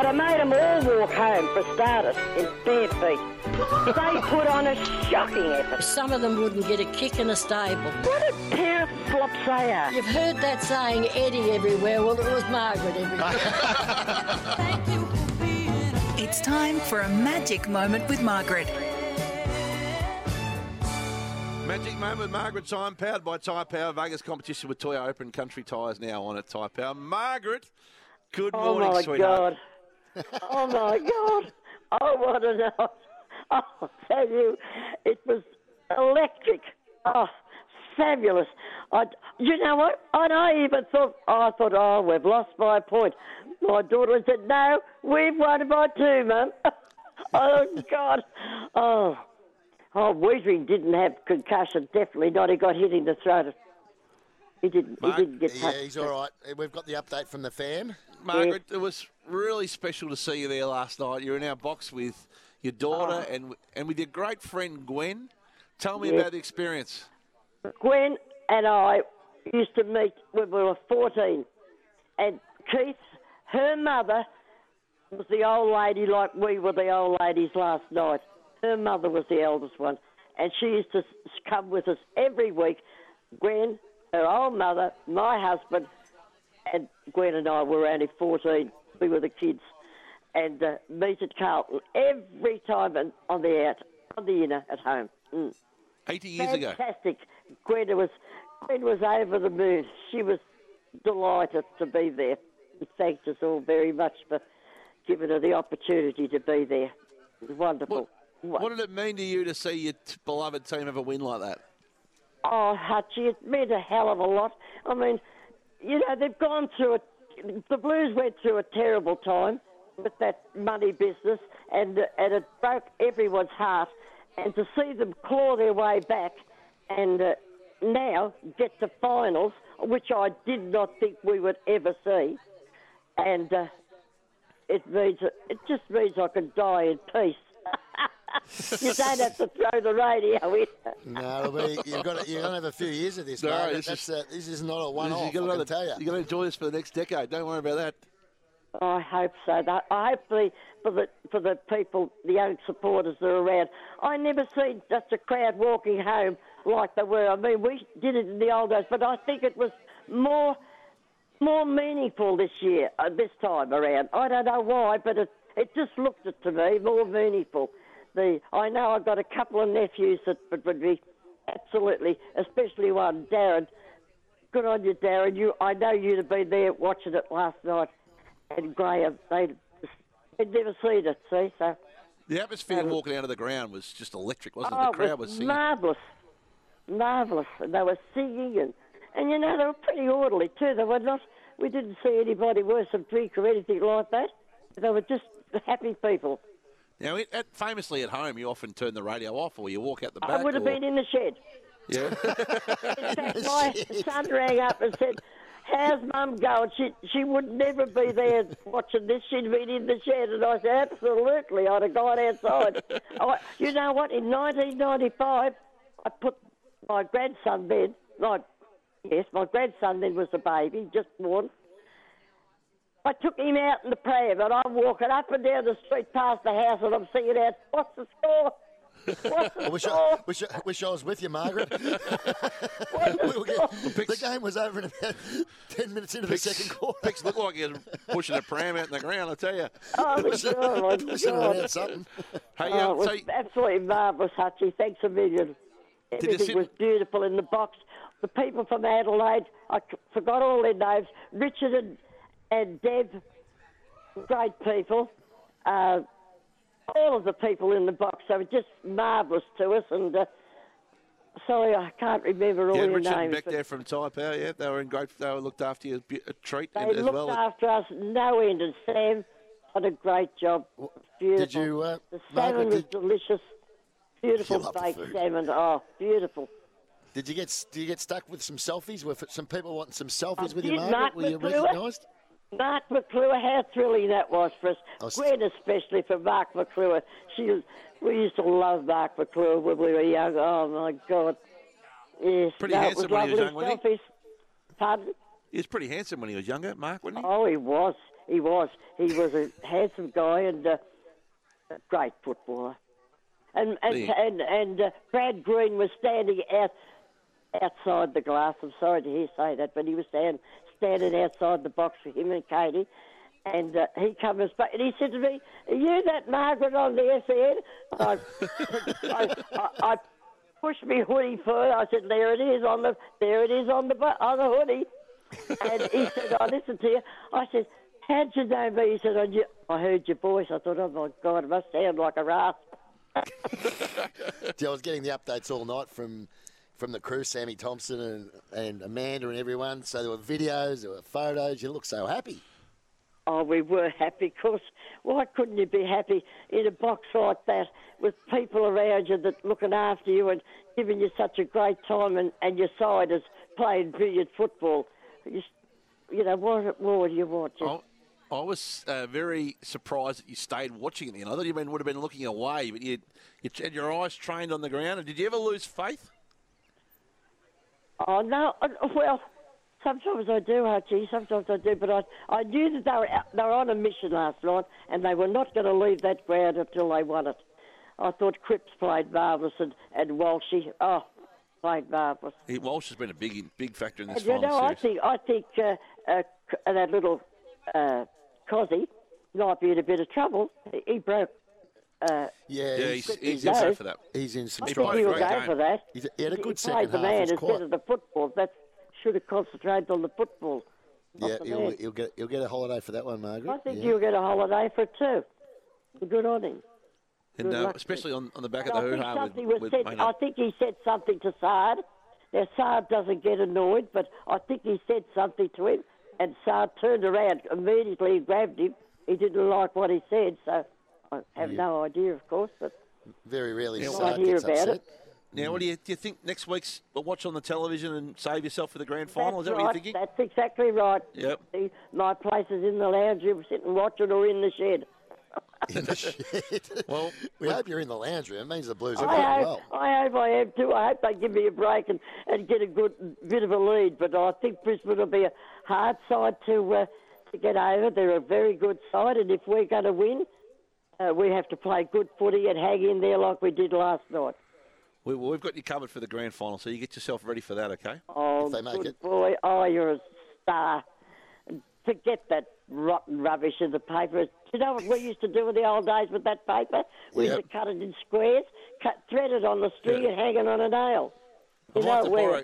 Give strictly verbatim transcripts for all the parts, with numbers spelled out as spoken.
I'd have made them all walk home, for starters, in bare feet. They put on a shocking effort. Some of them wouldn't get a kick in a stable. What a pair of flops they are. You've heard that saying, Eddie everywhere. Well, it was Margaret everywhere. It's time for a magic moment with Margaret. Magic moment with Margaret time, powered by Tyre Power. Vegas competition with Toyota Open Country tyres now on at Tyre Power. Margaret, good oh morning, my sweetheart. God. Oh, my God. Oh, what an hour. I'll tell you, it was electric. Oh, fabulous. I, you know what? And I even thought, I thought, oh, we've lost by a point. My daughter said, no, we've won by two, Mum. Oh, God. Oh, oh, Weathering didn't have concussion, definitely not. He got hit in the throat. He didn't, Mark, he didn't get touched. Yeah, he's all right. We've got the update from the fan. Margaret, yeah. It was really special to see you there last night. You were in our box with your daughter oh. and and with your great friend, Gwen. Tell me yeah. about the experience. Gwen and I used to meet when we were fourteen. And Keith, her mother, was the old lady like we were the old ladies last night. Her mother was the eldest one. And she used to come with us every week. Gwen, her old mother, my husband, and Gwen and I were only fourteen. We were the kids. And uh, meet at Carlton every time on the out, on the inner at home. Mm. eighty years Fantastic. Ago. Fantastic. Gwen was, Gwen was over the moon. She was delighted to be there. She thanked us all very much for giving her the opportunity to be there. It was wonderful. What, what did it mean to you to see your t- beloved team have a win like that? Oh, Hutchie, it meant a hell of a lot. I mean, you know, they've gone through it. The Blues went through a terrible time with that money business, and and it broke everyone's heart. And to see them claw their way back and uh, now get to finals, which I did not think we would ever see, and uh, it means it just means I can die in peace. You don't have to throw the radio in. No, well, you've got to, you're going to have a few years of this, no, Margaret. This, That's, is, uh, this is not a one-off, you're going to enjoy this for the next decade. Don't worry about that. I hope so. I hope for the, for the people, the young supporters that are around. I never seen such a crowd walking home like they were. I mean, we did it in the old days, but I think it was more more meaningful this year, uh, this time around. I don't know why, but it, it just looked it to me more meaningful. The, I know I've got a couple of nephews that would be absolutely, especially one, Darren. Good on you, Darren. You, I know you'd have been there watching it last night. And Graham, they'd, they'd never seen it, see? So the atmosphere um, walking out of the ground was just electric, wasn't it? Oh, the crowd was, was singing. Marvellous. Marvellous. And they were singing. And, and, you know, they were pretty orderly, too. They were not... We didn't see anybody worse than drink or anything like that. They were just happy people. Now, it, at, famously at home, you often turn the radio off or you walk out the back. I would have or... been in the shed. Yeah. In fact, my son rang up and said... How's Mum going? She she would never be there watching this. She'd been in the shed. And I said, absolutely. I'd have gone outside. I, you know what? In nineteen ninety-five, I put my grandson then. My, yes, my grandson then was a baby, just born. I took him out in the pram, and I'm walking up and down the street past the house, and I'm singing out, what's the score? I wish I, wish, I, wish I was with you, Margaret. we'll get, the game was over in about ten minutes into Picks, the second quarter. Picks looked like he was pushing a pram out in the ground, I tell you. Oh, pushing, God, pushing God. around something. Hey, oh, um, it was so you, absolutely marvellous, Hutchie. Thanks a million. Everything sit, was beautiful in the box. The people from Adelaide, I forgot all their names. Richard and, and Deb, great people. Uh, All of the people in the box, they were just marvellous to us. And uh, sorry, I can't remember all yeah, your Richard names. Yeah, Richard back there from Tyre Power, yeah. They were in great, they were looked after you a treat they and, as well. They looked after us no end. And Sam, what a great job. Beautiful. Did you, uh, the salmon Margaret, was did... delicious. Beautiful baked salmon. Oh, beautiful. Did you get do you get stuck with some selfies? With some people wanting some selfies I with you, Margaret? Mark were McClure? You recognised? Mark McClure, how thrilling that was for us. Was... Gwen especially for Mark McClure. She was, we used to love Mark McClure when we were young. Oh, my God. Yes. Pretty no, handsome when he was young, wasn't he? Pardon? He was pretty handsome when he was younger, Mark, wasn't he? Oh, he was. He was. He was a handsome guy and uh, a great footballer. And and yeah. and, and uh, Brad Green was standing out outside the glass. I'm sorry to hear say that, but he was stand, standing outside the box with him and Katie. And uh, he came and, and he said to me, "Are you that Margaret on the S E N?" I, I, I, I pushed my hoodie further. I said, "There it is on the there it is on the on the hoodie." And he said, "I listened to you." I said, "How'd you know me?" He said, I, knew, I heard your voice. I thought, oh, my God, it must sound like a rasp. I was getting the updates all night from from the crew, Sammy Thompson and, and Amanda and everyone. So there were videos, there were photos. You look so happy. Oh, we were happy, of course. Why couldn't you be happy in a box like that with people around you that looking after you and giving you such a great time and, and your side is playing brilliant football? You, you know, what more do you want? Just... I, I was uh, very surprised that you stayed watching it. You know, I thought you would have been looking away, but you, you had your eyes trained on the ground. Did you ever lose faith? Oh, no. Well, sometimes I do, Hutchie. Sometimes I do, but I, I knew that they were, out, they were on a mission last night and they were not going to leave that ground until they won it. I thought Cripps played marvellous and, and Walshy. Oh, played marvellous. He, Walsh has been a big, big factor in this final series. You know, I think, I think uh, uh, that little uh, Cosie might be in a bit of trouble. He, he broke. Uh, yeah, yeah, he's, he's in for that. He's in some trouble. I think he was over that. He's, he had a good he second half. He played the man instead quite... of the football. That should have concentrated on the football. Yeah, the he'll, he'll get he'll get a holiday for that one, Margaret. I think yeah. he'll get a holiday for it too. Good on him. And, uh, especially on, on the back and of the hoo-ha. With, with said, I think he said something to Saad. Now, Saad doesn't get annoyed, but I think he said something to him, and Saad turned around immediately and grabbed him. He didn't like what he said, so I have yeah. no idea, of course, but very rarely now, Saad I hear gets about upset. It. Now, what do you do? You think next week's watch on the television and save yourself for the grand final? That's Is that right. what you're thinking? That's exactly right. Yep. See, my place is in the lounge. You sit and watch it, or in the shed. In the shed. Well, we hope you're in the lounge room. It means the Blues are doing well. I hope I am too. I hope they give me a break and, and get a good bit of a lead. But I think Brisbane will be a hard side to uh, to get over. They're a very good side, and if we're going to win, uh, we have to play good footy and hang in there like we did last night. We, we've got you covered for the grand final, so you get yourself ready for that, okay? Oh, if they make good it. boy. Oh, you're a star. Forget that rotten rubbish in the paper. You know what we used to do in the old days with that paper? We yep. used to cut it in squares, cut, thread it on the string yep. and hang it on a nail. You I might, know, have to borrow,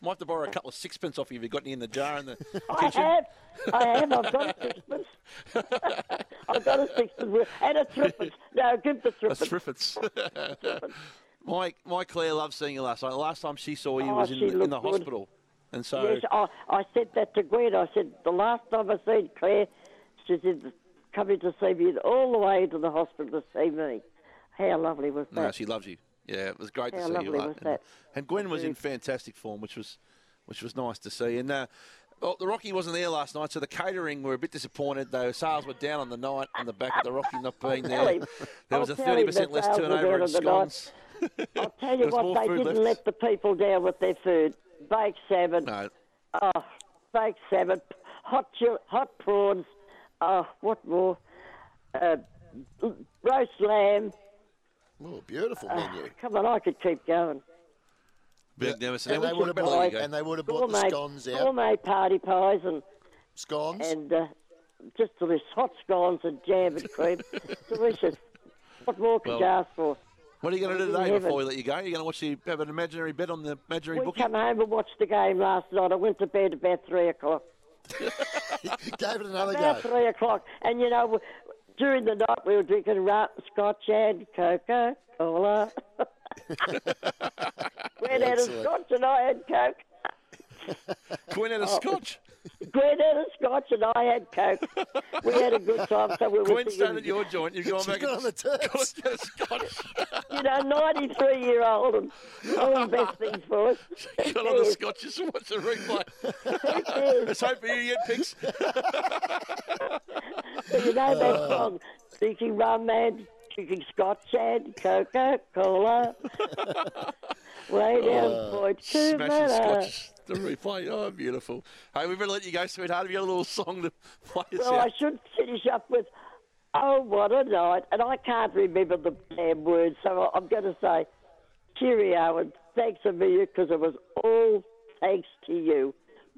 might have to borrow a couple of sixpence off you if you've got any in the jar in the kitchen. I have. I have. I've got a sixpence. I've got a sixpence. And a threepence. No, give the threepence. A threepence. my, my Claire loves seeing you last night. Last time she saw you oh, was in, in the good. hospital. And so... Yes, I, I said that to Gwen. I said, the last time I seen Claire, she said... coming to see me all the way to the hospital to see me. How lovely was that? No, she loves you. Yeah, it was great How to see lovely you. lovely was and, that? And Gwen was in fantastic form, which was which was nice to see. And uh, well, the Rocky wasn't there last night, so the catering were a bit disappointed, though. Sales were down on the night on the back of the Rocky not being there. Him. There was I'll a thirty percent less turnover in scones. I'll tell you what, they didn't left. let the people down with their food. Baked salmon. No. Oh, baked salmon. Hot, chili, hot prawns. Oh, what more? Uh, roast lamb. Oh, beautiful menu. Uh, come on, I could keep going. Big nemesis. And, and, they bought, and they would have bought gourmet, the scones out. Gourmet party pies and... Scones? And uh, just delicious. Hot scones and jam and cream. Delicious. What more could well, you ask for? What are you going to do today before we let you go? Are you going to watch the, have an imaginary bet on the imaginary bookie? We come home and watched the game last night. I went to bed about three o'clock. Gave it another About go. three o'clock, and you know, during the night we were drinking rum, scotch and Coca Cola. Gwen had a scotch and I had Coke. Gwen had a oh. scotch. Gwen had a scotch and I had Coke. We had a good time, so we were. Gwen started your joint. You've gone back on the scotch. You know, ninety-three year old and all the best things for us. She got on the scotch just to watch the replay. Let's hope you get picks. So you know that uh, song, drinking rum and drinking scotch and Coca Cola. Way down uh, for two minutes. Scotch, the replay. Oh, beautiful. Hey, we better let you go, sweetheart. Have you got a little song to play us well, out? I should finish up with, oh, what a night. And I can't remember the damn words, so I'm going to say cheerio and thanks, Amelia, because it was all thanks to you.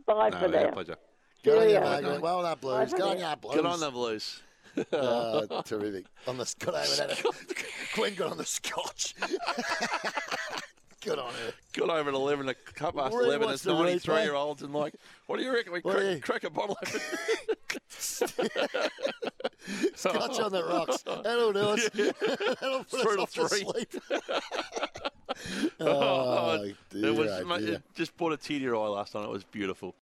Bye no, for now. Pleasure. Good on you, Margaret. Well done, Blues. Good on you, Blues. Good on the Blues. uh, terrific. On the Scotch. Gwen got on the Scotch. Good on her. Good over at eleven, a cup past really eleven. It's ninety-three-year-olds and like, what do you reckon? We crack, you? crack a bottle open. Scotch on the rocks. That'll do us. Yeah. That'll put Three us off to sleep. oh, oh, dear, it was, oh, dear. It just brought a tear to your eye last night. It was beautiful.